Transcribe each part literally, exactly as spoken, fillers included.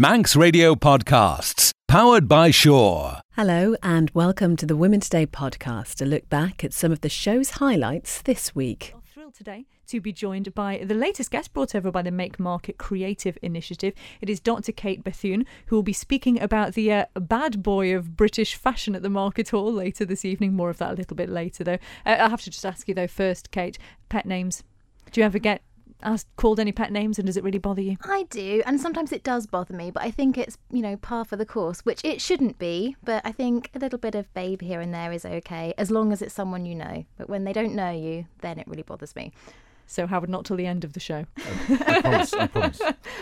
Manx Radio Podcasts, powered by Shaw. Hello and welcome to the Women's Day podcast, a look back at some of the show's highlights this week. We're thrilled today to be joined by the latest guest brought over by the Make Market Creative Initiative. It is Doctor Kate Bethune, who will be speaking about the uh, bad boy of British fashion at the Market Hall later this evening. More of that a little bit later, though. Uh, I have to just ask you, though, first, Kate, pet names. Do you ever get asked, called any pet names, and does it really bother you? I do, and sometimes it does bother me, but I think it's, you know, par for the course, which it shouldn't be, but I think a little bit of babe here and there is okay, as long as it's someone you know. But when they don't know you, then it really bothers me. So, Howard, not till the end of the show. Oh, I promise, I promise.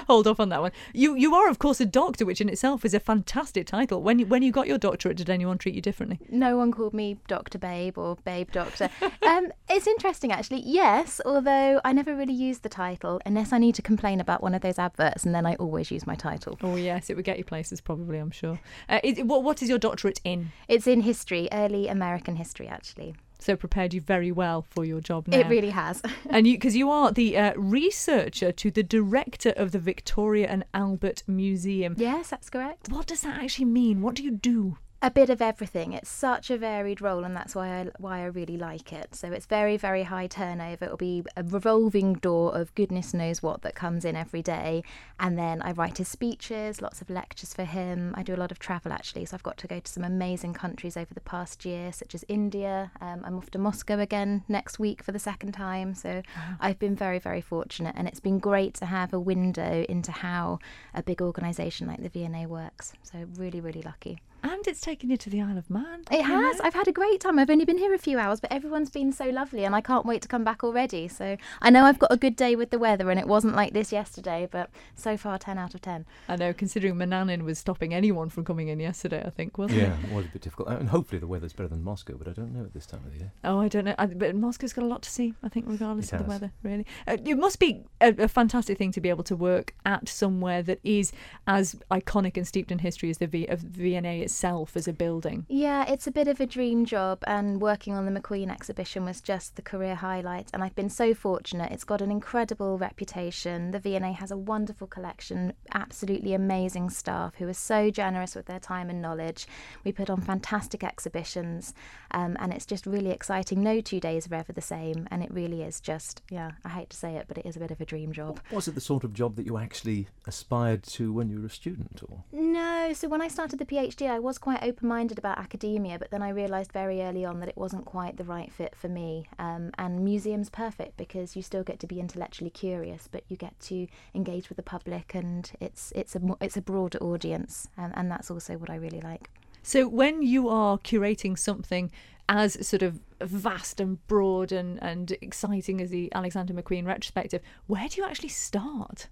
Hold off on that one. You you are, of course, a doctor, which in itself is a fantastic title. When you, when you got your doctorate, did anyone treat you differently? No one called me Doctor Babe or Babe Doctor. um, it's interesting, actually. Yes, although I never really use the title, unless I need to complain about one of those adverts, and then I always use my title. Oh, yes, it would get you places, probably, I'm sure. Uh, is, what What is your doctorate in? It's in history, early American history, actually. So prepared you very well for your job now. It really has. And you, because you are the uh, researcher to the director of the Victoria and Albert Museum. Yes, that's correct. What does that actually mean? What do you do? A bit of everything. It's such a varied role, and that's why I, why I really like it. So it's very, very high turnover. It'll be a revolving door of goodness knows what that comes in every day. And then I write his speeches, lots of lectures for him. I do a lot of travel, actually. So I've got to go to some amazing countries over the past year, such as India. Um, I'm off to Moscow again next week for the second time. So I've been very, very fortunate. And it's been great to have a window into how a big organisation like the V and A works. So really, really lucky. And it's taken you to the Isle of Man. It has. Know? I've had a great time. I've only been here a few hours, but everyone's been so lovely and I can't wait to come back already. So I know I've got a good day with the weather, and it wasn't like this yesterday, but so far ten out of ten. I know, considering Manannan was stopping anyone from coming in yesterday, I think, wasn't yeah, it? Yeah, it was a bit difficult. And hopefully the weather's better than Moscow, but I don't know at this time of the year. Oh, I don't know. I, but Moscow's got a lot to see, I think, regardless of the weather, really. Uh, it must be a, a fantastic thing to be able to work at somewhere that is as iconic and steeped in history as the v- of V and A itself. Self as a building. Yeah, it's a bit of a dream job, and working on the McQueen exhibition was just the career highlight, and I've been so fortunate. It's got an incredible reputation. The V and A has a wonderful collection, absolutely amazing staff who are so generous with their time and knowledge. We put on fantastic exhibitions, um, and it's just really exciting. No two days are ever the same, and it really is just, yeah, I hate to say it, but it is a bit of a dream job. Was it the sort of job that you actually aspired to when you were a student? Or? No, so when I started the PhD, I was quite open-minded about academia, but then I realised very early on that it wasn't quite the right fit for me. Um, and museum's perfect because you still get to be intellectually curious, but you get to engage with the public, and it's it's a it's a broader audience, um, and that's also what I really like. So when you are curating something as sort of vast and broad and, and exciting as the Alexander McQueen retrospective, where do you actually start?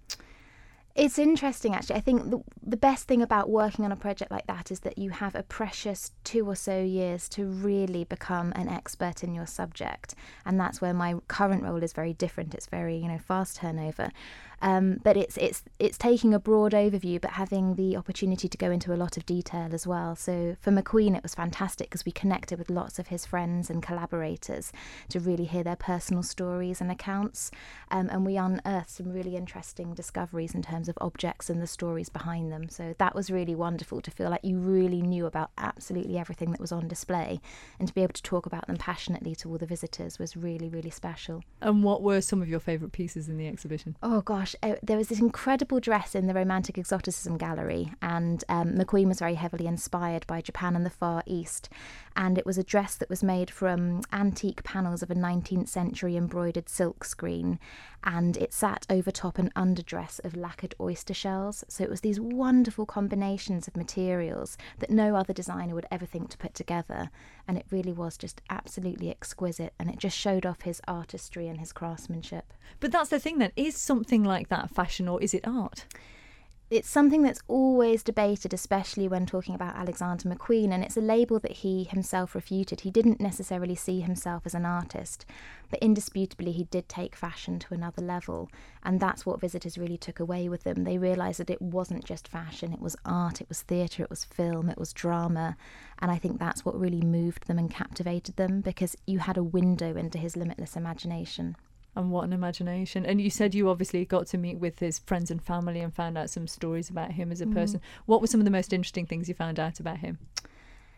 It's interesting, actually. I think the, the best thing about working on a project like that is that you have a precious two or so years to really become an expert in your subject. And that's where my current role is very different. It's very, you know, fast turnover. Um, but it's it's it's taking a broad overview, but having the opportunity to go into a lot of detail as well. So for McQueen, it was fantastic because we connected with lots of his friends and collaborators to really hear their personal stories and accounts. Um, and we unearthed some really interesting discoveries in terms of objects and the stories behind them. So that was really wonderful to feel like you really knew about absolutely everything that was on display, and to be able to talk about them passionately to all the visitors was really, really special. And what were some of your favourite pieces in the exhibition? Oh, gosh. There was this incredible dress in the Romantic Exoticism Gallery, and um, McQueen was very heavily inspired by Japan and the Far East, and it was a dress that was made from antique panels of a nineteenth century embroidered silk screen, and it sat over top an underdress of lacquered oyster shells. So it was these wonderful combinations of materials that no other designer would ever think to put together, and it really was just absolutely exquisite, and it just showed off his artistry and his craftsmanship. But that's the thing, then. Is something like that fashion, or is it art? It's something that's always debated, especially when talking about Alexander McQueen, and it's a label that he himself refuted. He didn't necessarily see himself as an artist, but indisputably he did take fashion to another level, and that's what visitors really took away with them. They realised that it wasn't just fashion, it was art, it was theatre, it was film, it was drama, and I think that's what really moved them and captivated them, because you had a window into his limitless imagination. And what an imagination. And you said you obviously got to meet with his friends and family and found out some stories about him as a mm. person. What were some of the most interesting things you found out about him?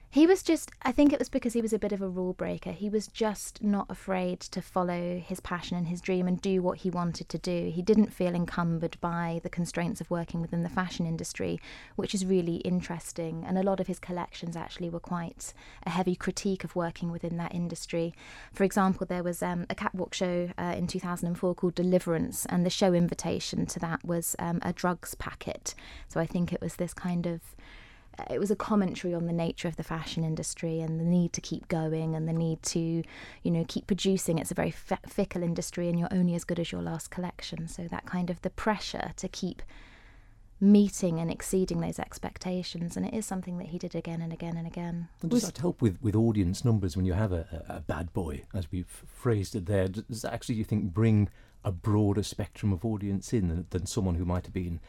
He was just, I think it was because he was a bit of a rule breaker. He was just not afraid to follow his passion and his dream and do what he wanted to do. He didn't feel encumbered by the constraints of working within the fashion industry, which is really interesting. And a lot of his collections actually were quite a heavy critique of working within that industry. For example, there was um, a catwalk show uh, in two thousand four called Deliverance, and the show invitation to that was um, a drugs packet. So I think it was this kind of It was a commentary on the nature of the fashion industry and the need to keep going and the need to, you know, keep producing. It's a very f- fickle industry and you're only as good as your last collection. So that kind of the pressure to keep meeting and exceeding those expectations. And it is something that he did again and again and again. And does that help with, with audience numbers when you have a, a bad boy, as we've phrased it there? Does that actually, you think, bring a broader spectrum of audience in than, than someone who might have been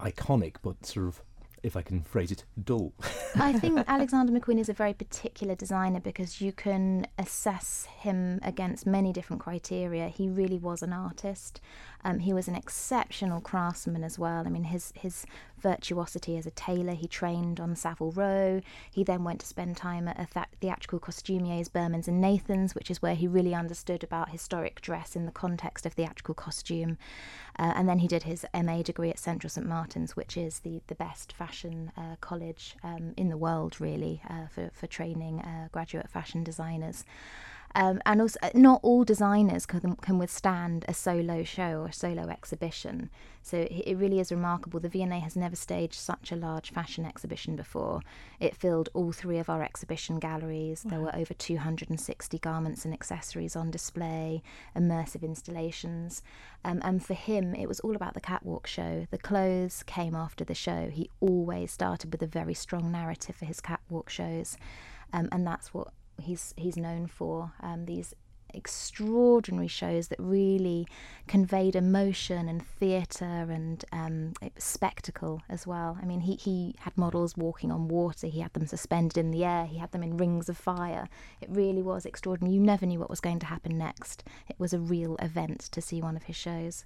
iconic but sort of, if I can phrase it, dull? I think Alexander McQueen is a very particular designer because you can assess him against many different criteria. He really was an artist. Um, he was an exceptional craftsman as well. I mean, his, his virtuosity as a tailor, he trained on Savile Row. He then went to spend time at a th- theatrical costumier's, Bermans and Nathans, which is where he really understood about historic dress in the context of theatrical costume. Uh, and then he did his M A degree at Central Saint Martins, which is the, the best fashion uh, college um, in the world, really, uh, for, for training uh, graduate fashion designers. Um, and also, not all designers can, can withstand a solo show or a solo exhibition. So it really is remarkable. The V and A has never staged such a large fashion exhibition before. It filled all three of our exhibition galleries. Wow. There were over two hundred sixty garments and accessories on display, immersive installations. Um, and for him, it was all about the catwalk show. The clothes came after the show. He always started with a very strong narrative for his catwalk shows. Um, and that's what he's he's known for, um, these extraordinary shows that really conveyed emotion and theatre and um, spectacle as well. I mean, he, he had models walking on water, he had them suspended in the air, he had them in rings of fire. It really was extraordinary. You never knew what was going to happen next. It was a real event to see one of his shows.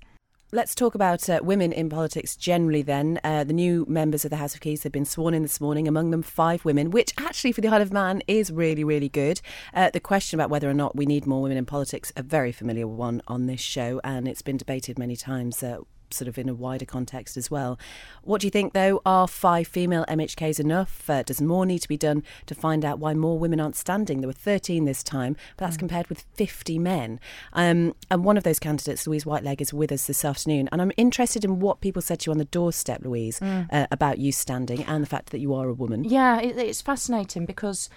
Let's talk about uh, women in politics generally then. Uh, the new members of the House of Keys have been sworn in this morning, among them five women, which actually for the Isle of Man is really, really good. Uh, the question about whether or not we need more women in politics, a very familiar one on this show, and it's been debated many times, uh, sort of in a wider context as well. What do you think, though? Are five female M H Ks enough? Uh, does more need to be done to find out why more women aren't standing? There were thirteen this time, but that's mm. compared with fifty men. Um, and one of those candidates, Louise Whitelegg, is with us this afternoon. And I'm interested in what people said to you on the doorstep, Louise, mm. uh, about you standing and the fact that you are a woman. Yeah, it, it's fascinating because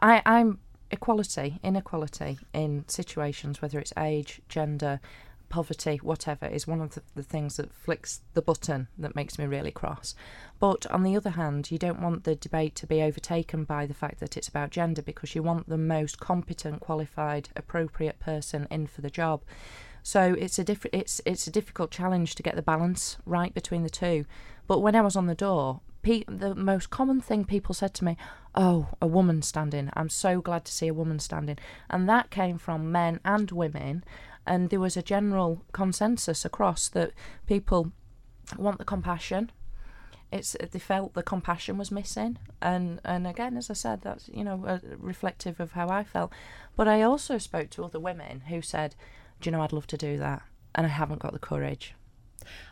I, I'm equality, inequality in situations, whether it's age, gender, poverty, whatever, is one of the, the things that flicks the button that makes me really cross. But on the other hand, you don't want the debate to be overtaken by the fact that it's about gender, because you want the most competent, qualified, appropriate person in for the job. So it's a diff- it's it's a difficult challenge to get the balance right between the two. But when I was on the door, pe- the most common thing people said to me, oh, a woman standing. I'm so glad to see a woman standing. And that came from men and women. And there was a general consensus across that people want the compassion. It's they felt the compassion was missing, and and again, as I said, that's, you know, uh, reflective of how I felt. But I also spoke to other women who said, "Do you know, I'd love to do that, and I haven't got the courage."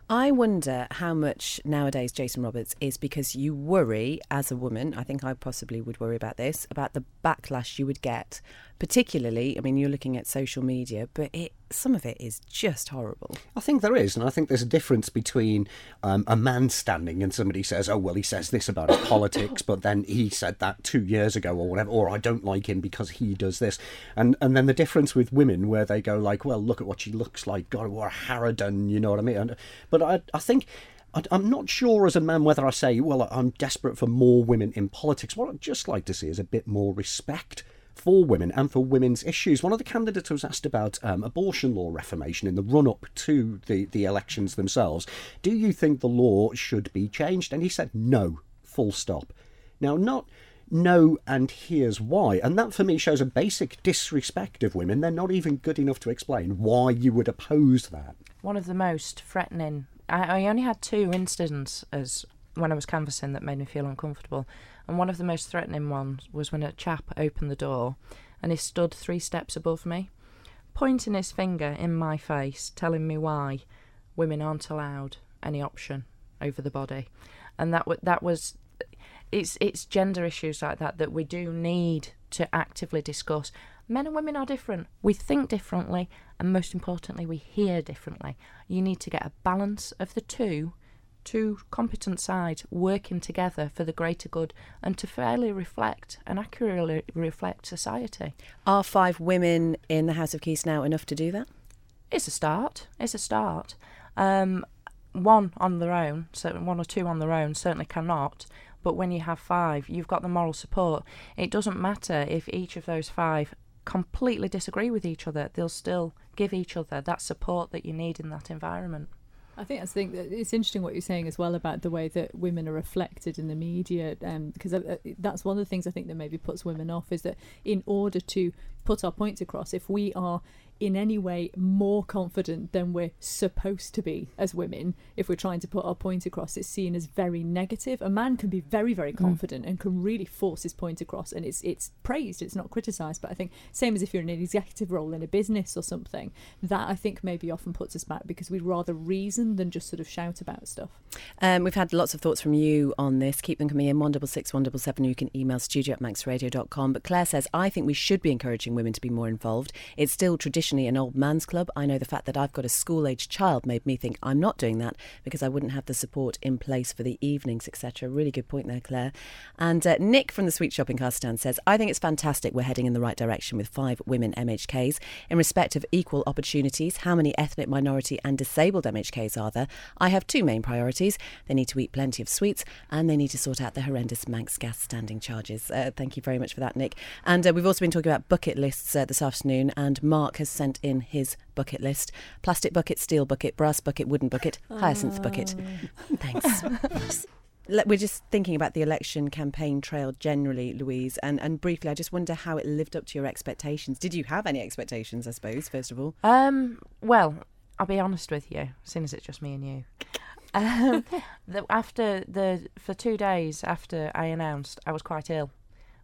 I wonder how much nowadays, Jason Roberts, is because you worry as a woman, I think I possibly would worry about this, about the backlash you would get, particularly, I mean, you're looking at social media, but it, some of it is just horrible. I think there is, and I think there's a difference between um, a man standing and somebody says, oh, well, he says this about his politics, but then he said that two years ago or whatever, or I don't like him because he does this. And and then the difference with women where they go like, well, look at what she looks like, God, what a harridan, you know what I mean? And, but But I, I think, I, I'm not sure as a man whether I say, well, I'm desperate for more women in politics. What I'd just like to see is a bit more respect for women and for women's issues. One of the candidates was asked about um, abortion law reformation in the run-up to the, the elections themselves. Do you think the law should be changed? And he said, no, full stop. Now, not... no, and here's why. And that for me shows a basic disrespect of women. They're not even good enough to explain why you would oppose that. One of the most threatening, I, I only had two incidents as when I was canvassing that made me feel uncomfortable, and one of the most threatening ones was when a chap opened the door and he stood three steps above me, pointing his finger in my face, telling me why women aren't allowed any option over the body. And that w- that was... It's it's gender issues like that that we do need to actively discuss. Men and women are different. We think differently, and most importantly, we hear differently. You need to get a balance of the two, two competent sides working together for the greater good and to fairly reflect and accurately reflect society. Are five women in the House of Keys now enough to do that? It's a start. It's a start. Um, one on their own, so one or two on their own certainly cannot. But when you have five, you've got the moral support. It doesn't matter if each of those five completely disagree with each other. They'll still give each other that support that you need in that environment. I think that's the thing. It's interesting what you're saying as well about the way that women are reflected in the media, um, because that's one of the things I think that maybe puts women off, is that in order to put our points across, if we are in any way more confident than we're supposed to be as women, if we're trying to put our point across, it's seen as very negative. A man can be very, very confident mm. and can really force his point across, and it's it's praised, it's not criticised. But I think same as if you're in an executive role in a business or something, that I think maybe often puts us back because we'd rather reason than just sort of shout about stuff. Um, we've had lots of thoughts from you on this. Keep them coming in, one six six, one seven seven. You can email studio at manx radio dot com. But Claire says, I think we should be encouraging women to be more involved. It's still traditional. An old man's club. I know the fact that I've got a school-aged child made me think I'm not doing that because I wouldn't have the support in place for the evenings, et cetera. Really good point there, Claire. And uh, Nick from the Sweet Shop in Carstown says, I think it's fantastic we're heading in the right direction with five women M H Ks. In respect of equal opportunities, how many ethnic minority and disabled M H Ks are there? I have two main priorities. They need to eat plenty of sweets and they need to sort out the horrendous Manx gas standing charges. Uh, thank you very much for that, Nick. And uh, we've also been talking about bucket lists uh, this afternoon, and Mark has sent in his bucket list: plastic bucket, steel bucket, brass bucket, wooden bucket, hyacinth oh. bucket. Thanks. We're just thinking about the election campaign trail generally, Louise, and, and briefly, I just wonder how it lived up to your expectations. Did you have any expectations, I suppose, first of all? Um, well, I'll be honest with you, seeing as it's just me and you. Um, the, after the for two days after I announced, I was quite ill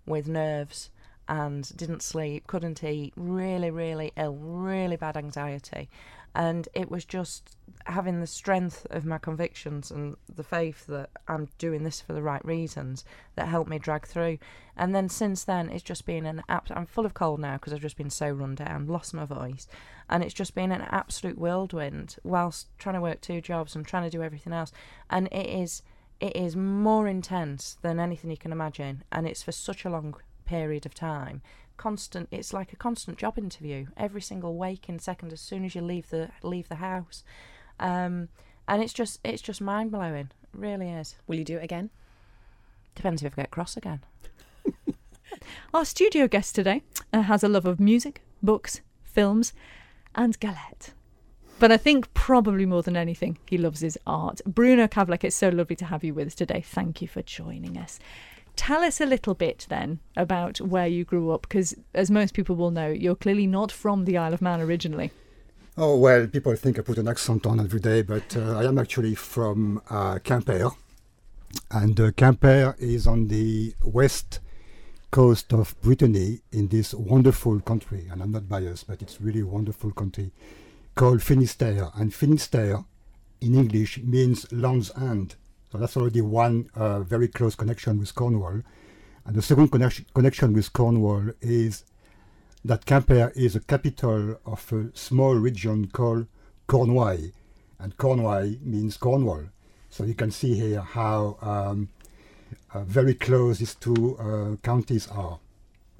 with nerves and didn't sleep, couldn't eat, really, really ill, really bad anxiety. And it was just having the strength of my convictions and the faith that I'm doing this for the right reasons that helped me drag through. And then since then, it's just been an app. I'm full of cold now because I've just been so run down, lost my voice. And it's just been an absolute whirlwind whilst trying to work two jobs and trying to do everything else. And it is, it is more intense than anything you can imagine. And it's for such a long period of time, constant. It's like a constant job interview every single waking second as soon as you leave the leave the house, um, and it's just it's just mind blowing. It really is. Will you do it again? Depends if I get cross again. Our studio guest today uh, has a love of music, books, films, and galette. But I think probably more than anything, he loves his art. Bruno Kavlek, it's so lovely to have you with us today. Thank you for joining us. Tell us a little bit then about where you grew up, because as most people will know, you're clearly not from the Isle of Man originally. Oh, well, people think I put an accent on every day, but uh, I am actually from uh, Quimper. And uh, Quimper is on the west coast of Brittany in this wonderful country. And I'm not biased, but it's really a wonderful country called Finisterre. And Finisterre in English means land's end. So that's already one uh, very close connection with Cornwall. And the second connection, connection with Cornwall is that Quimper is the capital of a small region called Cornouailles. And Cornouailles means Cornwall. So you can see here how um, uh, very close these two uh, counties are.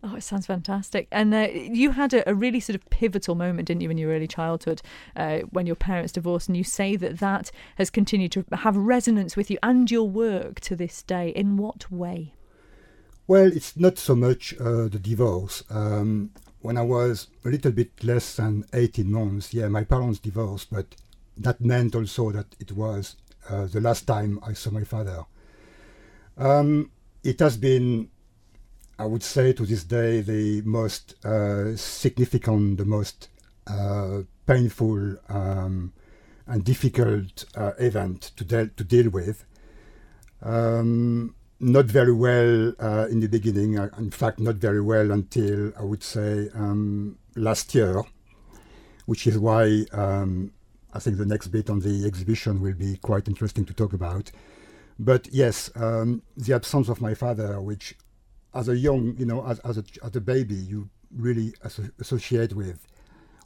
Oh, it sounds fantastic. And uh, you had a, a really sort of pivotal moment, didn't you, in your early childhood uh, when your parents divorced, and you say that that has continued to have resonance with you and your work to this day. In what way? Well, it's not so much uh, the divorce. Um, when I was a little bit less than eighteen months, yeah, my parents divorced, but that meant also that it was uh, the last time I saw my father. Um, it has been I would say to this day the most uh, significant, the most uh, painful um, and difficult uh, event to, de- to deal with. Um, not very well uh, in the beginning, uh, in fact not very well until I would say um, last year, which is why um, I think the next bit on the exhibition will be quite interesting to talk about. But yes, um, the absence of my father, which as a young, you know, as, as, a, as a baby, you really aso- associate with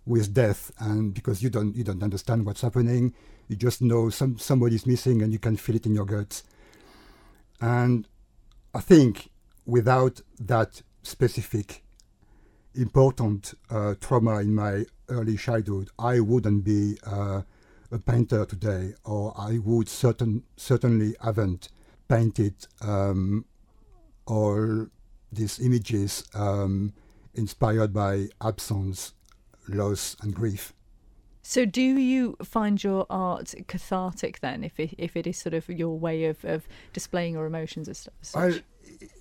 with death, and because you don't you don't understand what's happening, you just know some somebody's missing and you can feel it in your guts. And I think without that specific important uh, trauma in my early childhood, I wouldn't be uh, a painter today, or I would certain certainly haven't painted um, all these images um, inspired by absence, loss and grief. So do you find your art cathartic then, if it, if it is sort of your way of, of displaying your emotions and stuff? Well,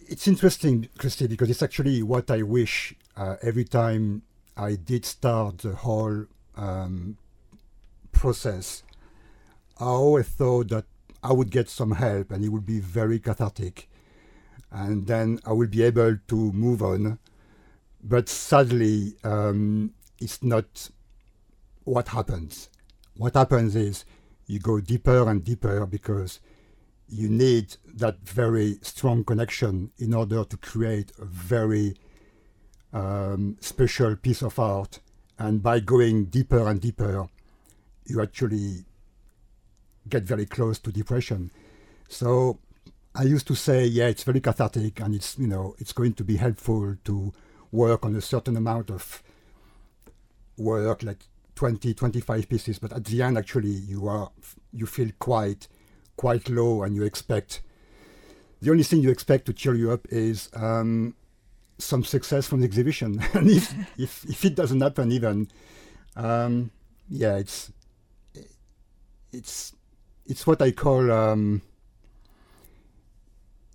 it's interesting, Christy, because it's actually what I wish uh, every time I did start the whole um, process. I always thought that I would get some help and it would be very cathartic, and then I would be able to move on. But sadly, um, it's not what happens. What happens is you go deeper and deeper because you need that very strong connection in order to create a very um, special piece of art. And by going deeper and deeper, you actually get very close to depression. So I used to say, yeah, it's very cathartic and it's, you know, it's going to be helpful to work on a certain amount of work, like twenty, twenty-five pieces, but at the end, actually, you are, you feel quite, quite low, and you expect, the only thing you expect to cheer you up is um, some success from the exhibition. And if, if, if it doesn't happen even, um, yeah, it's, it's, it's what I call, um,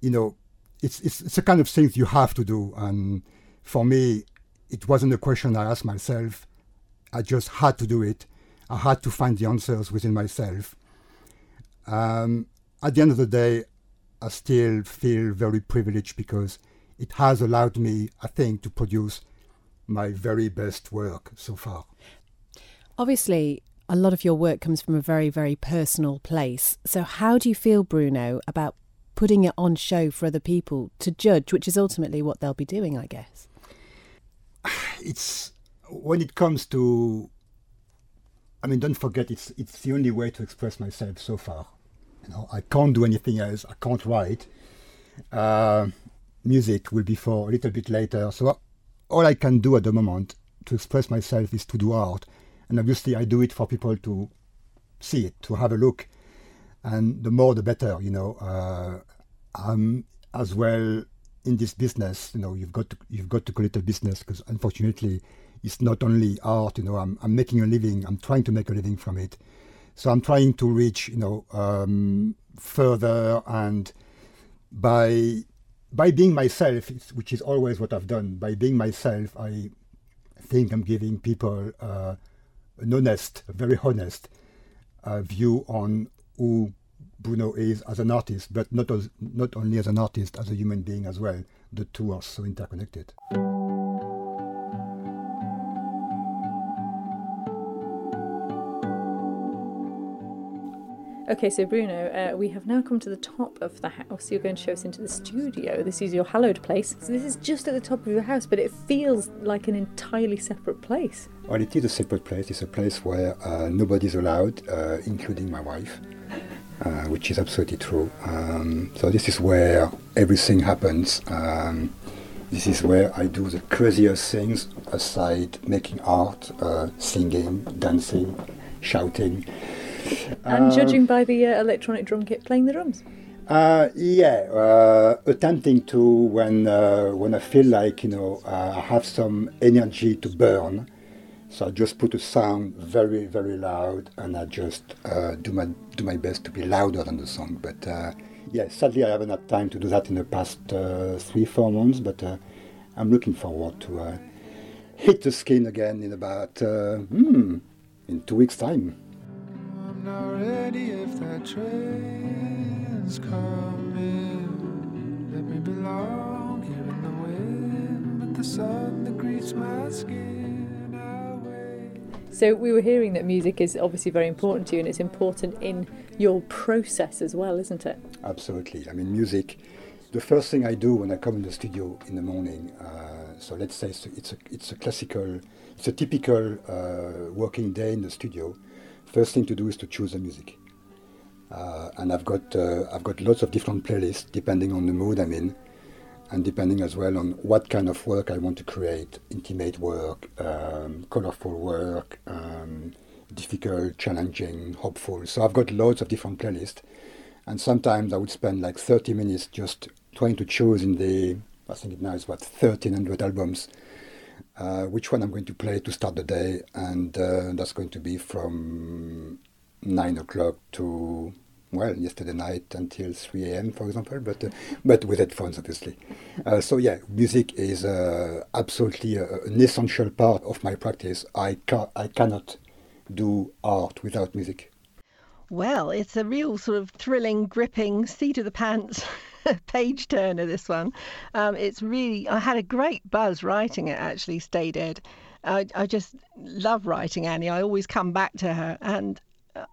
you know, it's, it's, it's the kind of things you have to do. And for me, it wasn't a question I asked myself. I just had to do it. I had to find the answers within myself. Um, at the end of the day, I still feel very privileged because it has allowed me, I think, to produce my very best work so far. Obviously, a lot of your work comes from a very, very personal place. So how do you feel, Bruno, about putting it on show for other people to judge, which is ultimately what they'll be doing, I guess? It's... When it comes to, I mean, don't forget, it's it's the only way to express myself so far. You know, I can't do anything else. I can't write. Uh, music will be for a little bit later. So all I can do at the moment to express myself is to do art, and obviously I do it for people to see it, to have a look, and the more the better. You know, uh, I'm as well in this business. You know, you've got to you've got to call it a business because unfortunately. It's not only art, you know, I'm, I'm making a living, I'm trying to make a living from it. So I'm trying to reach, you know, um, further, and by by being myself, it's, which is always what I've done, by being myself, I think I'm giving people uh, an honest, a very honest uh, view on who Bruno is as an artist, but not, as, not only as an artist, as a human being as well. The two are so interconnected. Okay, so Bruno, uh, we have now come to the top of the house. You're going to show us into the studio. This is your hallowed place. So this is just at the top of your house, but it feels like an entirely separate place. Well, it is a separate place. It's a place where uh, nobody's allowed, uh, including my wife, uh, which is absolutely true. Um, so this is where everything happens. Um, this is where I do the craziest things aside making art, uh, singing, dancing, shouting. And um, judging by the uh, electronic drum kit playing the drums? Uh, yeah, uh, attempting to when uh, when I feel like, you know, uh, I have some energy to burn. So I just put a sound very, very loud and I just uh, do my do my best to be louder than the song. But uh, yeah, sadly I haven't had time to do that in the past uh, three, four months, but uh, I'm looking forward to uh, hit the skin again in about, uh, hmm, in two weeks' time. I'm not ready if that train's coming. Let me belong here in the wind, but the sun that greets my skin, I wait. So we were hearing that music is obviously very important to you, and it's important in your process as well, isn't it? Absolutely. I mean, music, the first thing I do when I come in the studio in the morning, uh, so let's say it's a, it's a, it's a classical, it's a typical uh, working day in the studio. First thing to do is to choose the music, uh, and I've got uh, I've got lots of different playlists depending on the mood I'm in, and depending as well on what kind of work I want to create: intimate work, um, colorful work, um, difficult, challenging, hopeful. So I've got lots of different playlists, and sometimes I would spend like thirty minutes just trying to choose in the, I think now it's about thirteen hundred albums, Uh, which one I'm going to play to start the day, and uh, that's going to be from nine o'clock to, well, yesterday night until three a.m., for example, but uh, but with headphones, obviously. Uh, so, yeah, music is uh, absolutely a, an essential part of my practice. I ca- I cannot do art without music. Well, it's a real sort of thrilling, gripping, seat-of-the-pants page turner, this one. Um, it's really, I had a great buzz writing it, actually, Stay Dead. I, I just love writing Annie. I always come back to her. And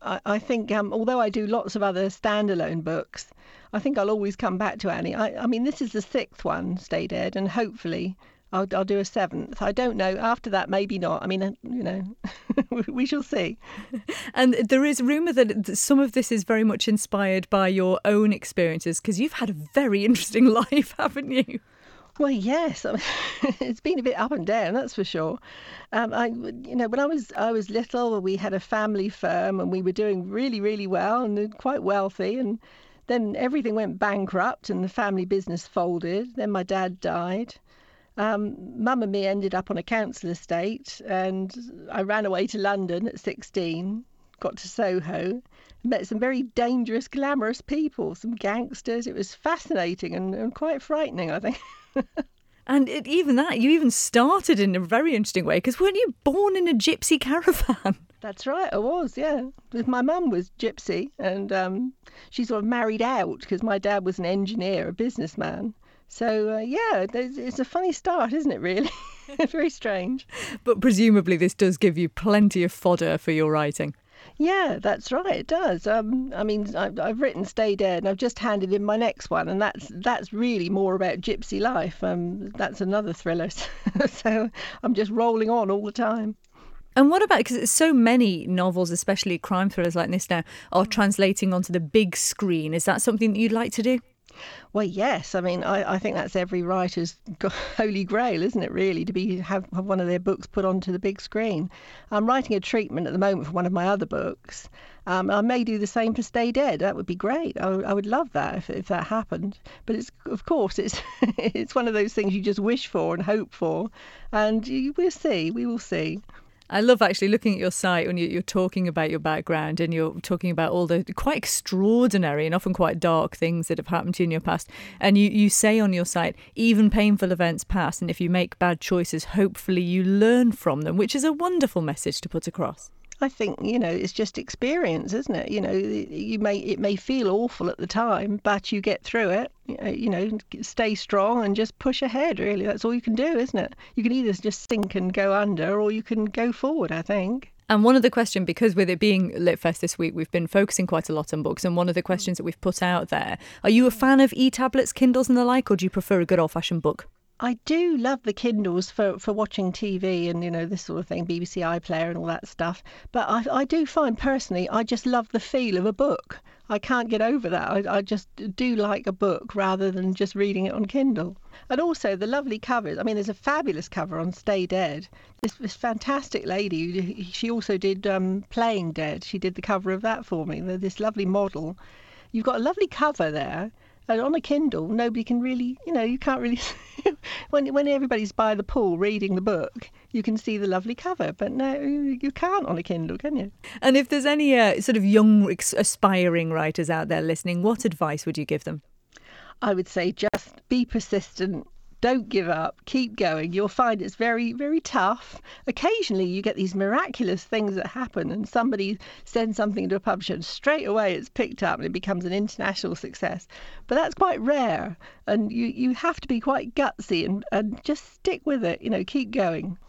I, I think, um, although I do lots of other standalone books, I think I'll always come back to Annie. I, I mean, this is the sixth one, Stay Dead, and hopefully I'll, I'll do a seventh. I don't know. After that, maybe not. I mean, you know, we shall see. And there is rumour that some of this is very much inspired by your own experiences, because you've had a very interesting life, haven't you? Well, yes. I mean, it's been a bit up and down, that's for sure. Um, I, you know, when I was I was little, we had a family firm and we were doing really, really well and quite wealthy. And then everything went bankrupt and the family business folded. Then my dad died. Um, Mum and me ended up on a council estate, and I ran away to London at sixteen, got to Soho, met some very dangerous, glamorous people, some gangsters. It was fascinating and, and quite frightening, I think. And it, even that, you even started in a very interesting way, because weren't you born in a gypsy caravan? That's right, I was, yeah. My mum was gypsy, and um, she sort of married out, because my dad was an engineer, a businessman. So, uh, yeah, it's a funny start, isn't it, really? Very strange. But presumably this does give you plenty of fodder for your writing. Yeah, that's right, it does. Um, I mean, I've, I've written Stay Dead and I've just handed in my next one, and that's that's really more about gypsy life. Um, that's another thriller. So I'm just rolling on all the time. And what about, because so many novels, especially crime thrillers like this now, are translating onto the big screen. Is that something that you'd like to do? Well, yes. I mean, I, I think that's every writer's holy grail, isn't it, really, to be have, have one of their books put onto the big screen. I'm writing a treatment at the moment for one of my other books. Um, I may do the same for Stay Dead. That would be great. I, I would love that if, if that happened. But, it's of course, it's it's one of those things you just wish for and hope for. And you, we'll see. We will see. I love actually looking at your site when you're talking about your background and you're talking about all the quite extraordinary and often quite dark things that have happened to you in your past. And you, you say on your site, even painful events pass, and if you make bad choices, hopefully you learn from them, which is a wonderful message to put across. I think, you know, it's just experience, isn't it? You know, you may it may feel awful at the time, but you get through it, you know, stay strong and just push ahead, really. That's all you can do, isn't it? You can either just sink and go under, or you can go forward, I think. And one of the questions, because with it being LitFest this week, we've been focusing quite a lot on books, and one of the questions that we've put out there, are you a fan of e-tablets, Kindles and the like, or do you prefer a good old-fashioned book? I do love the Kindles for, for watching T V and, you know, this sort of thing, B B C iPlayer and all that stuff. But I, I do find personally, I just love the feel of a book. I can't get over that. I, I just do like a book rather than just reading it on Kindle. And also the lovely covers. I mean, there's a fabulous cover on Stay Dead. This, this fantastic lady, she also did um, Playing Dead. She did the cover of that for me, this lovely model. You've got a lovely cover there. And on a Kindle, nobody can really, you know, you can't really see. when when everybody's by the pool reading the book, you can see the lovely cover, but no, you can't on a Kindle, can you? And if there's any uh, sort of young, aspiring writers out there listening, what advice would you give them? I would say just be persistent. Don't give up. Keep going. You'll find it's very, very tough. Occasionally you get these miraculous things that happen and somebody sends something to a publisher and straight away it's picked up and it becomes an international success. But that's quite rare. And you, you have to be quite gutsy and, and just stick with it. You know, keep going.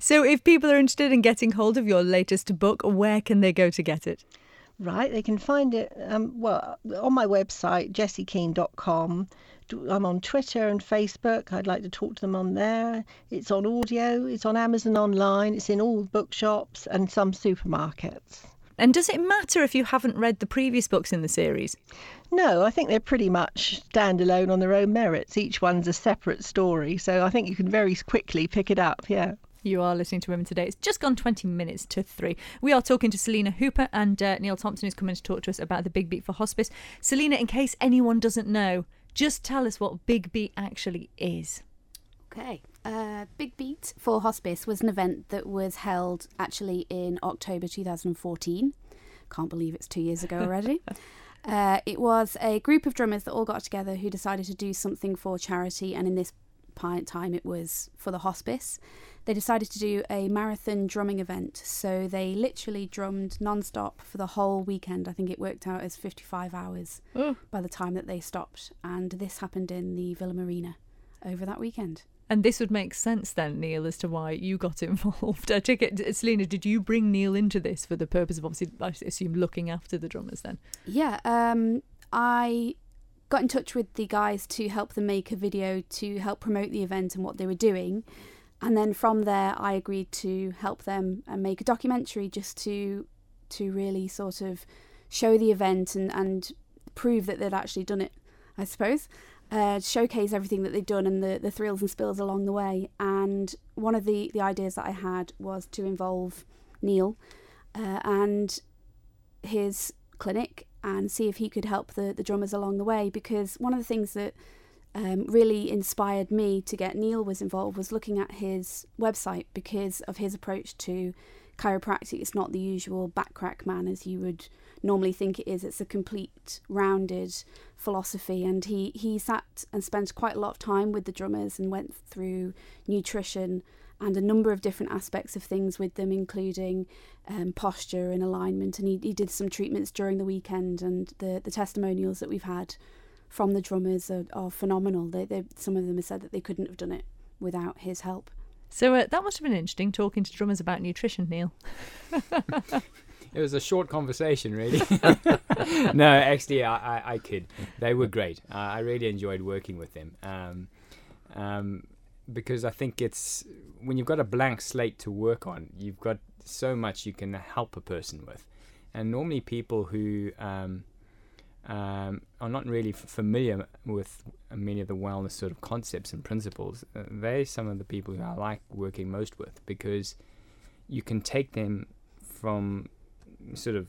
So if people are interested in getting hold of your latest book, where can they go to get it? Right, they can find it, um, well, on my website, jessie keen dot com. I'm on Twitter and Facebook. I'd like to talk to them on there. It's on audio, it's on Amazon online, it's in all bookshops and some supermarkets. And does it matter if you haven't read the previous books in the series? No, I think they're pretty much standalone on their own merits. Each one's a separate story, so I think you can very quickly pick it up, yeah. You are listening to Women Today. It's just gone twenty minutes to three. We are talking to Selina Hooper and uh, Neil Thompson, who's coming to talk to us about the Big Beat for Hospice. Selina, in case anyone doesn't know, just tell us what Big Beat actually is. Okay. Uh, Big Beat for Hospice was an event that was held actually in October twenty fourteen. Can't believe it's two years ago already. uh, it was a group of drummers that all got together who decided to do something for charity, and in this time it was for the hospice. They decided to do a marathon drumming event, so they literally drummed non-stop for the whole weekend. I think it worked out as fifty-five hours oh. by the time that they stopped, and this happened in the Villa Marina over that weekend. And this would make sense then, Neil, as to why you got involved. I take it, Selina, did you bring Neil into this for the purpose of, obviously, I assume, looking after the drummers then? Yeah, um, I... got in touch with the guys to help them make a video to help promote the event and what they were doing, and then from there I agreed to help them and make a documentary just to to really sort of show the event and, and prove that they'd actually done it, I suppose, uh, showcase everything that they'd done and the, the thrills and spills along the way. And one of the, the ideas that I had was to involve Neil uh, and his clinic and see if he could help the, the drummers along the way, because one of the things that um, really inspired me to get Neil was involved was looking at his website because of his approach to chiropractic. It's not the usual back crack man as you would normally think it is. It's a complete rounded philosophy, and he, he sat and spent quite a lot of time with the drummers and went through nutrition and a number of different aspects of things with them, including um, posture and alignment. And he, he did some treatments during the weekend, and the, the testimonials that we've had from the drummers are, are phenomenal. They, they, some of them have said that they couldn't have done it without his help. So uh, that must have been interesting, talking to drummers about nutrition, Neil. It was a short conversation, really. No, actually, I, I, I kid. They were great. Uh, I really enjoyed working with them. Um, um, because I think it's when you've got a blank slate to work on, you've got so much you can help a person with. And normally people who um, um, are not really f- familiar with many of the wellness sort of concepts and principles, uh, they're some of the people who I like working most with, because you can take them from sort of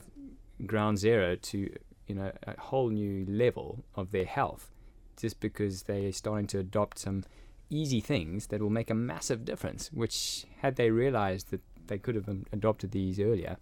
ground zero to, you know, a whole new level of their health, just because they're starting to adopt some easy things that will make a massive difference, which had they realized that they could have adopted these earlier,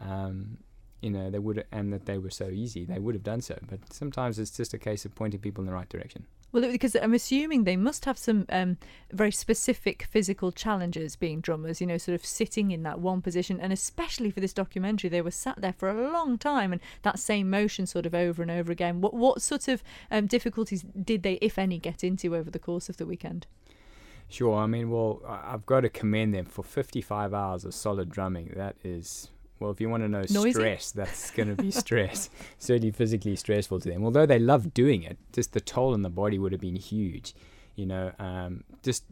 um, you know, they would, and that they were so easy, they would have done so. But sometimes it's just a case of pointing people in the right direction. Well, because I'm assuming they must have some um, very specific physical challenges being drummers, you know, sort of sitting in that one position. And especially for this documentary, they were sat there for a long time and that same motion sort of over and over again. What what sort of um, difficulties did they, if any, get into over the course of the weekend? Sure. I mean, well, I've got to commend them for fifty-five hours of solid drumming. That is... Well, if you want to know Noisy. stress, that's going to be stress. Certainly physically stressful to them. Although they loved doing it, just the toll on the body would have been huge. You know, um, just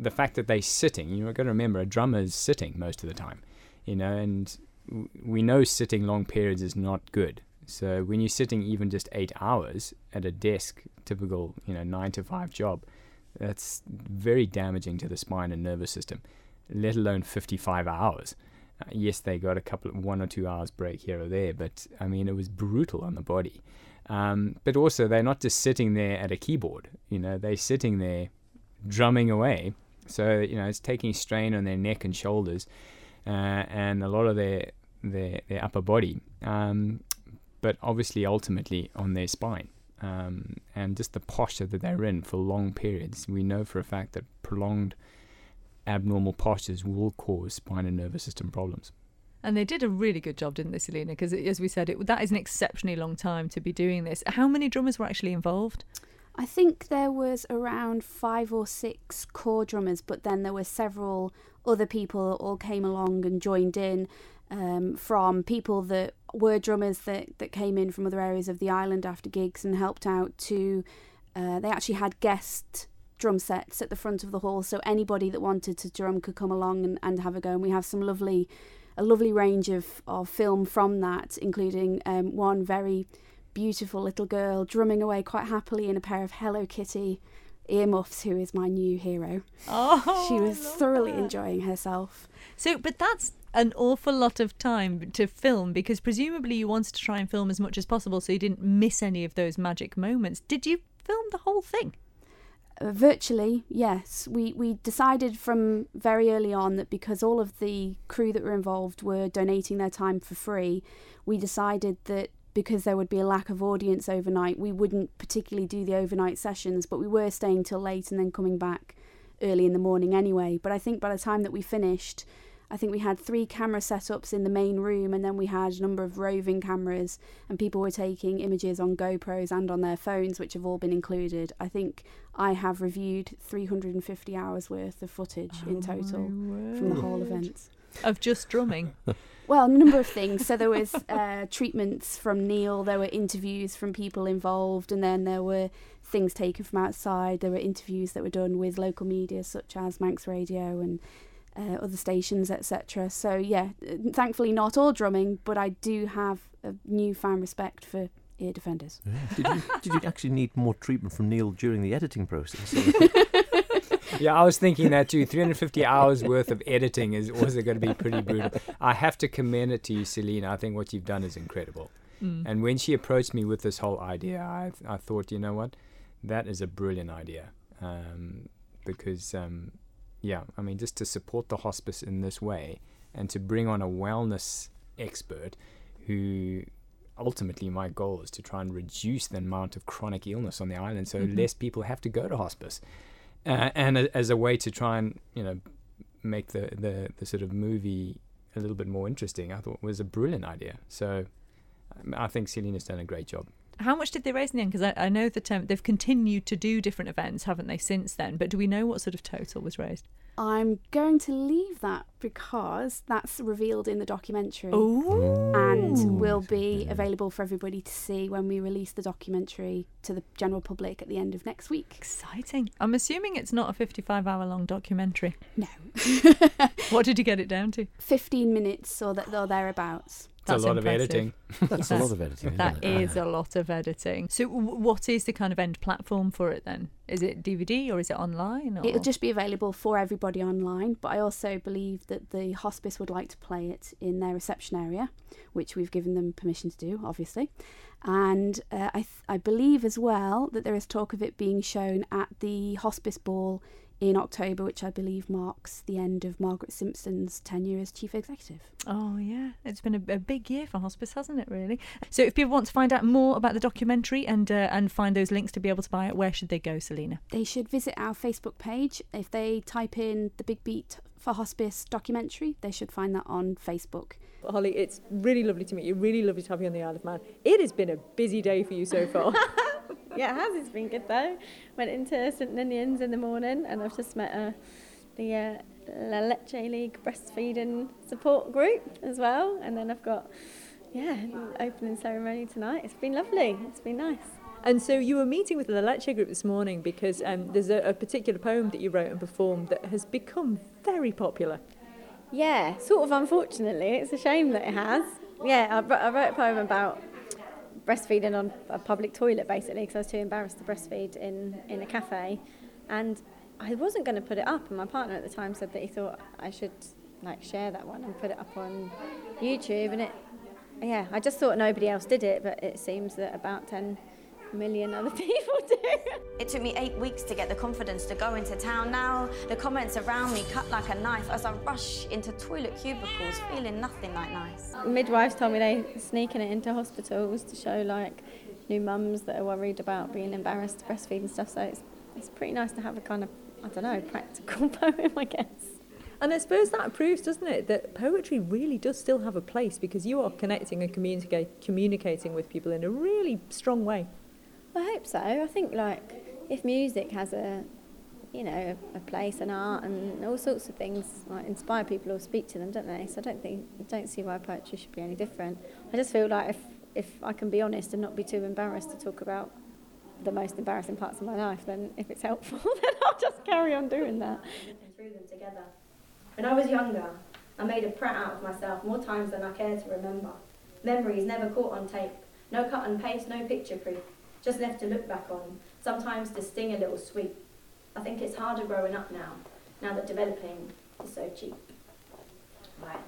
the fact that they're sitting. You've got to remember, a drummer is sitting most of the time. You know, and w- we know sitting long periods is not good. So when you're sitting even just eight hours at a desk, typical, you know, nine to five job, that's very damaging to the spine and nervous system, let alone fifty-five hours. Yes, they got a couple of one or two hours break here or there, but I mean, it was brutal on the body. Um, but also they're not just sitting there at a keyboard, you know, they're sitting there drumming away. So, you know, it's taking strain on their neck and shoulders uh, and a lot of their, their, their upper body, um, but obviously ultimately on their spine. Um, and just the posture that they're in for long periods. We know for a fact that prolonged abnormal postures will cause spine and nervous system problems. And they did a really good job, didn't they, Selina? Because as we said, it, that is an exceptionally long time to be doing this. How many drummers were actually involved? I think there was around five or six core drummers, but then there were several other people that all came along and joined in, um, from people that were drummers that, that came in from other areas of the island after gigs and helped out to... Uh, they actually had guest drum sets at the front of the hall, so anybody that wanted to drum could come along and, and have a go. And we have some lovely... a lovely range of, of film from that, including um, one very beautiful little girl drumming away quite happily in a pair of Hello Kitty earmuffs, who is my new hero. Oh, she was thoroughly that. enjoying herself. So, but that's an awful lot of time to film, because presumably you wanted to try and film as much as possible so you didn't miss any of those magic moments. Did you film the whole thing? Uh, virtually, yes. We we decided from very early on that because all of the crew that were involved were donating their time for free, we decided that because there would be a lack of audience overnight, we wouldn't particularly do the overnight sessions, but we were staying till late and then coming back early in the morning anyway. But I think by the time that we finished, I think we had three camera setups in the main room, and then we had a number of roving cameras, and people were taking images on GoPros and on their phones, which have all been included. I think I have reviewed three hundred fifty hours worth of footage oh in total from the whole event. Of just drumming? Well, a number of things. So there was uh, treatments from Neil, there were interviews from people involved, and then there were things taken from outside. There were interviews that were done with local media such as Manx Radio and Uh, other stations, et cetera. So yeah, thankfully not all drumming, but I do have a newfound respect for ear defenders. Yeah. Did you, did you actually need more treatment from Neil during the editing process? Yeah, I was thinking that too. three hundred fifty hours worth of editing is also going to be pretty brutal. I have to commend it to you, Selina. I think what you've done is incredible. Mm. And when she approached me with this whole idea, I, I thought, you know what, that is a brilliant idea, um, because. Um, Yeah, I mean, just to support the hospice in this way and to bring on a wellness expert who ultimately my goal is to try and reduce the amount of chronic illness on the island so mm-hmm. less people have to go to hospice. Uh, and a, as a way to try and, you know, make the, the, the sort of movie a little bit more interesting, I thought was a brilliant idea. So um, I think Selina's done a great job. How much did they raise in the end? Because I, I know that um, they've continued to do different events, haven't they, since then? But do we know what sort of total was raised? I'm going to leave that because that's revealed in the documentary. Ooh. And will be available for everybody to see when we release the documentary to the general public at the end of next week. Exciting. I'm assuming it's not a fifty-five hour long documentary. No. What did you get it down to? fifteen minutes or, th- or thereabouts. That's, That's a lot impressive. Of editing. That's, That's a lot of editing. That is a lot of editing. So w- what is the kind of end platform for it then? Is it D V D or is it online? Or? It'll just be available for everybody online, but I also believe that the hospice would like to play it in their reception area, which we've given them permission to do, obviously. And uh, I, th- I believe as well that there is talk of it being shown at the hospice ball in October, which I believe marks the end of Margaret Simpson's tenure as chief executive. Oh yeah, it's been a, a big year for hospice, hasn't it, really? So if people want to find out more about the documentary and uh, and find those links to be able to buy it, where should they go, Selina? They should visit our Facebook page. If they type in the Big Beat for Hospice documentary, they should find that on Facebook. Hollie, it's really lovely to meet you, really lovely to have you on the Isle of Man. It has been a busy day for you so far. Yeah, it has. It's been good though. Went into Saint Ninian's in the morning, and I've just met uh, the uh, La Leche League breastfeeding support group as well. And then I've got, yeah, an opening ceremony tonight. It's been lovely. It's been nice. And so you were meeting with the La Leche group this morning because um, there's a, a particular poem that you wrote and performed that has become very popular. Yeah, sort of unfortunately. It's a shame that it has. Yeah, I, I wrote a poem about breastfeeding on a public toilet basically because I was too embarrassed to breastfeed in, in a cafe, and I wasn't going to put it up, and my partner at the time said that he thought I should like share that one and put it up on YouTube, and it yeah, I just thought nobody else did it, but it seems that about ten million other people do. It took me eight weeks to get the confidence to go into town. Now the comments around me cut like a knife as I rush into toilet cubicles feeling nothing like nice. Midwives told me they sneaking it into hospitals to show like new mums that are worried about being embarrassed to breastfeed and stuff, so it's, it's pretty nice to have a kind of, I don't know, practical poem, I guess. And I suppose that proves, doesn't it, that poetry really does still have a place, because you are connecting and communica- communicating with people in a really strong way. I hope so. I think, like, if music has a, you know, a place, and art and all sorts of things like inspire people or speak to them, don't they? So I don't think, I don't see why poetry should be any different. I just feel like if if I can be honest and not be too embarrassed to talk about the most embarrassing parts of my life, then if it's helpful, then I'll just carry on doing that. And threw them together. When I was younger, I made a prat out of myself more times than I care to remember. Memories never caught on tape. No cut and paste, no picture proof. Just left to look back on, sometimes to sting a little sweet. I think it's harder growing up now, now that developing is so cheap. Right.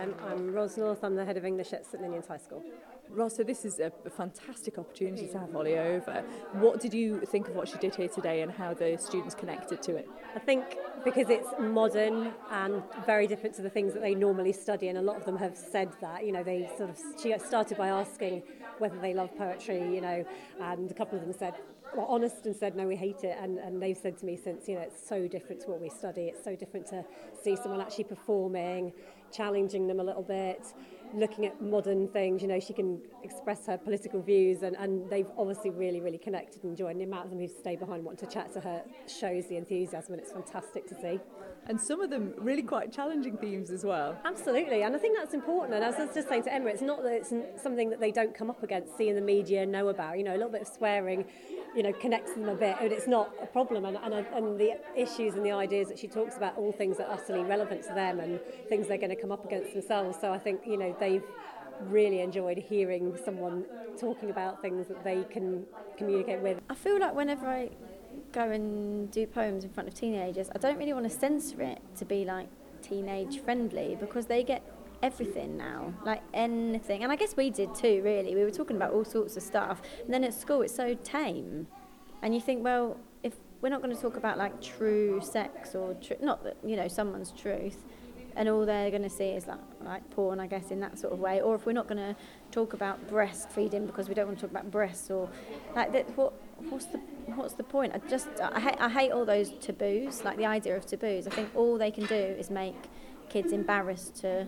Um, I'm Ros North, I'm the head of English at Saint Ninian's High School. Ros, so this is a fantastic opportunity to have Hollie over. What did you think of what she did here today and how the students connected to it? I think because it's modern and very different to the things that they normally study, and a lot of them have said that, you know, they sort of, she started by asking whether they love poetry, you know, and a couple of them said, were honest and said, no, we hate it, and, and they've said to me since, you know, it's so different to what we study, it's so different to see someone actually performing, challenging them a little bit, looking at modern things, you know, she can express her political views, and, and they've obviously really, really connected and enjoyed, and the amount of them who stay behind and want to chat to her shows the enthusiasm, and it's fantastic to see. And some of them really quite challenging themes as well. Absolutely, and I think that's important, and as I was just saying to Emma, it's not that it's something that they don't come up against, see in the media, know about, you know, a little bit of swearing, you know, connects them a bit, and it's not a problem, and, and, and the issues and the ideas that she talks about, all things that are utterly relevant to them and things they're going to come up against themselves, so I think, you know, they've really enjoyed hearing someone talking about things that they can communicate with. I feel like whenever I go and do poems in front of teenagers, I don't really want to censor it to be like teenage friendly, because they get everything now, like anything, and I guess we did too, really. We were talking about all sorts of stuff, and then at school it's so tame, and you think, well, if we're not going to talk about like true sex or tr- not that, you know, someone's truth, and all they're going to see is like, like porn, I guess, in that sort of way, or if we're not going to talk about breastfeeding because we don't want to talk about breasts, or like that, what what's the what's the point? I just I hate I hate all those taboos, like the idea of taboos. I think all they can do is make kids embarrassed to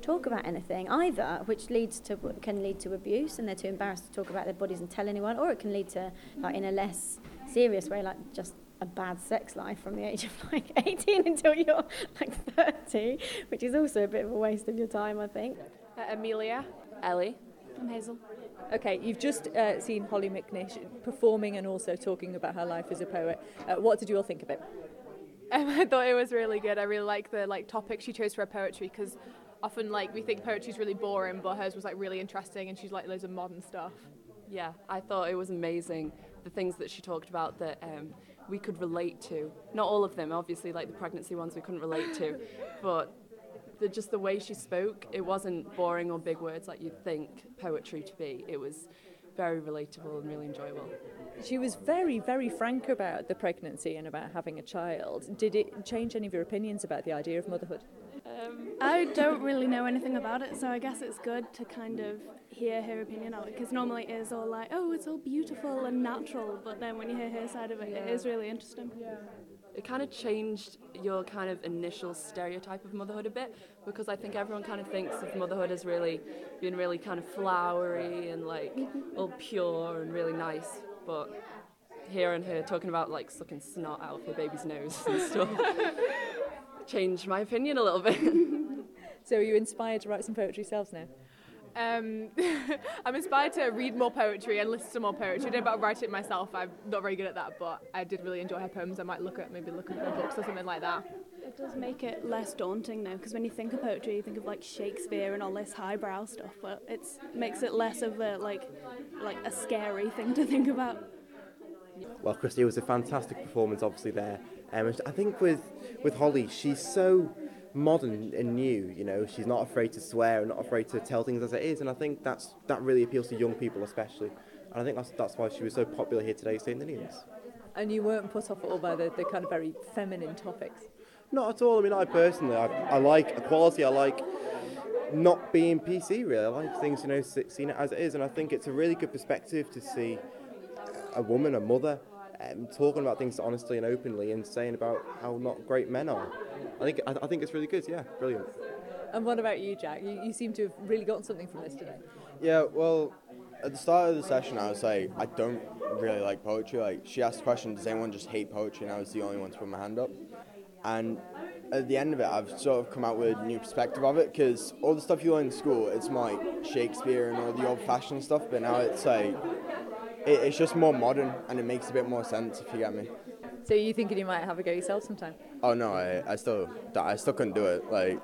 talk about anything either, which leads to can lead to abuse, and they're too embarrassed to talk about their bodies and tell anyone, or it can lead to, like, in a less serious way, like just a bad sex life from the age of like eighteen until you're like thirty, which is also a bit of a waste of your time, I think. Uh, Amelia. Ellie. I'm Hazel. Okay, you've just uh, seen Hollie McNish performing and also talking about her life as a poet. Uh, what did you all think of it? Um, I thought it was really good. I really like the like topic she chose for her poetry, because often like we think poetry's really boring, but hers was like really interesting, and she's like loads of modern stuff. Yeah, I thought it was amazing. The things that she talked about that um, we could relate to. Not all of them, obviously, like the pregnancy ones we couldn't relate to, but the, just the way she spoke, it wasn't boring or big words like you'd think poetry to be. It was very relatable and really enjoyable. She was very, very frank about the pregnancy and about having a child. Did it change any of your opinions about the idea of motherhood? Um, I don't really know anything about it, so I guess it's good to kind of hear her opinion out, because normally it is all like, oh, it's all beautiful and natural, but then when you hear her side of it, yeah. It is really interesting. Yeah. It kind of changed your kind of initial stereotype of motherhood a bit, because I think everyone kind of thinks of motherhood as really being really kind of flowery and like all pure and really nice, but hearing her talking about like sucking snot out of her baby's nose and stuff changed my opinion a little bit. So are you inspired to write some poetry yourselves now? Um, I'm inspired to read more poetry and listen to more poetry. I don't about write it myself, I'm not very good at that, but I did really enjoy her poems. I might look at maybe look at her books or something like that. It does make it less daunting now, because when you think of poetry you think of like Shakespeare and all this highbrow stuff, but it makes it less of a like like a scary thing to think about. Well, Christy, it was a fantastic performance obviously there. Um, I think with with Hollie, she's so modern and new, you know. She's not afraid to swear and not afraid to tell things as it is, and I think that's that really appeals to young people especially. And I think that's that's why she was so popular here today at Saint Ninian's. And you weren't put off at all by the, the kind of very feminine topics? Not at all. I mean, I personally, I, I like equality. I like not being P C, really. I like things, you know, seen it as it is. And I think it's a really good perspective to see a woman, a mother, um, talking about things honestly and openly and saying about how not great men are. I think I, I think it's really good, yeah, brilliant. And what about you, Jack? You, you seem to have really gotten something from this today. Yeah, well, at the start of the session, I was like, I don't really like poetry. Like, she asked the question, does anyone just hate poetry? And I was the only one to put my hand up. And at the end of it, I've sort of come out with a new perspective of it, because all the stuff you learn in school, it's more like Shakespeare and all the old-fashioned stuff, but now it's like, it, it's just more modern, and it makes a bit more sense, if you get me. So you thinking you might have a go yourself sometime? Oh no, I, I still I still couldn't do it. Like,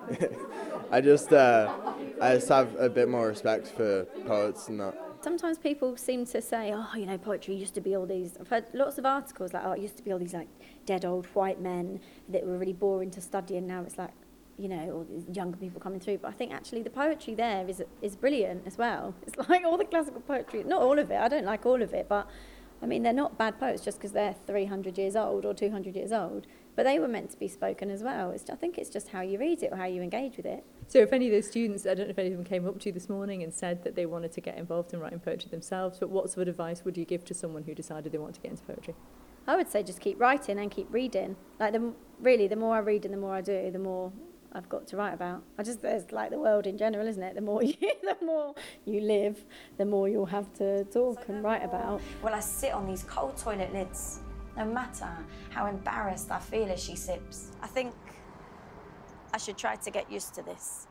I just uh, I just have a bit more respect for poets and that. Sometimes people seem to say, oh, you know, poetry used to be all these... I've heard lots of articles like, oh, it used to be all these, like, dead old white men that were really boring to study, and now it's like, you know, all these younger people coming through. But I think, actually, the poetry there is is brilliant as well. It's like all the classical poetry. Not all of it. I don't like all of it, but, I mean, they're not bad poets just because they're three hundred years old or two hundred years old. But they were meant to be spoken as well. It's, I think it's just how you read it or how you engage with it. So if any of those students, I don't know if any of them came up to you this morning and said that they wanted to get involved in writing poetry themselves, but what sort of advice would you give to someone who decided they want to get into poetry? I would say just keep writing and keep reading. Like, the, really, the more I read and the more I do, the more I've got to write about. I just, there's like the world in general, isn't it? The more you, the more you live, the more you'll have to talk and write about. Well, I sit on these cold toilet lids, no matter how embarrassed I feel as she sips. I think I should try to get used to this.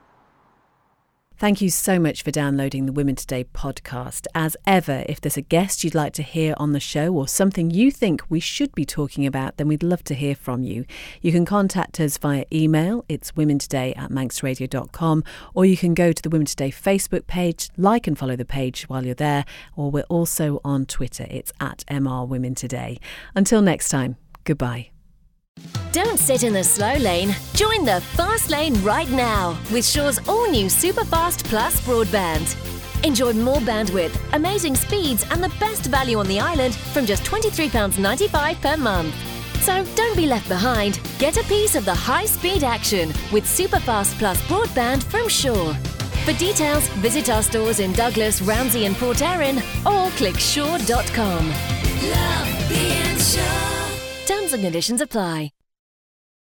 Thank you so much for downloading the Women Today podcast. As ever, if there's a guest you'd like to hear on the show or something you think we should be talking about, then we'd love to hear from you. You can contact us via email, it's women today at manx radio dot com, or you can go to the Women Today Facebook page, like and follow the page while you're there, or we're also on Twitter, it's at M R Women Today. Until next time, goodbye. Don't sit in the slow lane. Join the fast lane right now with Shaw's all-new Superfast Plus broadband. Enjoy more bandwidth, amazing speeds and the best value on the island from just twenty-three pounds ninety-five per month. So don't be left behind. Get a piece of the high-speed action with Superfast Plus broadband from Shaw. For details, visit our stores in Douglas, Ramsey and Port Erin or click shaw dot com. Love being Shaw. Terms and conditions apply.